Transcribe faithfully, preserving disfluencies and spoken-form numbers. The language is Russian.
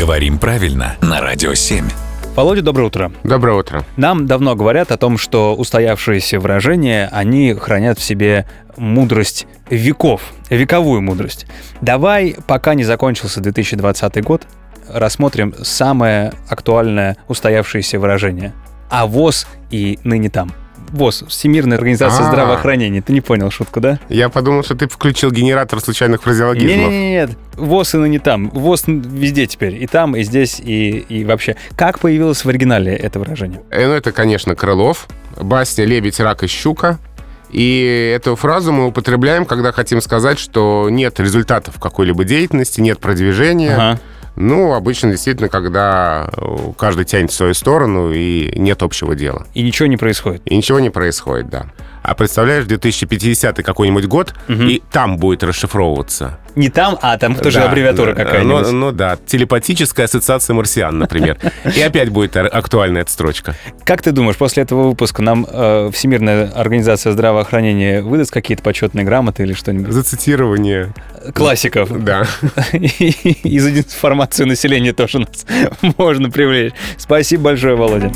Говорим правильно на Радио семь. Володя, доброе утро. Доброе утро. Нам давно говорят о том, что устоявшиеся выражения, они хранят в себе мудрость веков, вековую мудрость. Давай, пока не закончился две тысячи двадцатый год, рассмотрим самое актуальное устоявшееся выражение. А ВОЗ и ныне там. ВОЗ, Всемирная организация А-а-а. здравоохранения. Ты не понял шутку, да? Я подумал, что ты включил генератор случайных фразеологизмов. Нет, нет, нет. ВОЗ и ныне там. ВОЗ везде теперь. И там, и здесь, и, и вообще. Как появилось в оригинале это выражение? Э, ну, это, конечно, Крылов. Басня «Лебедь, рак и щука». И эту фразу мы употребляем, когда хотим сказать, что нет результатов какой-либо деятельности, нет продвижения. Ага. Ну, обычно, действительно, когда каждый тянет в свою сторону и нет общего дела. И ничего не происходит. И ничего не происходит, да. А представляешь, две тысячи пятидесятый какой-нибудь год, угу. и там будет расшифровываться. Не там, а там тоже да, аббревиатура да, какая-нибудь. Ну, ну да, телепатическая ассоциация марсиан, например. И опять будет актуальная эта строчка. Как ты думаешь, после этого выпуска нам э, Всемирная организация здравоохранения выдаст какие-то почетные грамоты или что-нибудь? За цитирование классиков. Да. И за информацию населения тоже нас можно привлечь. Спасибо большое, Володя.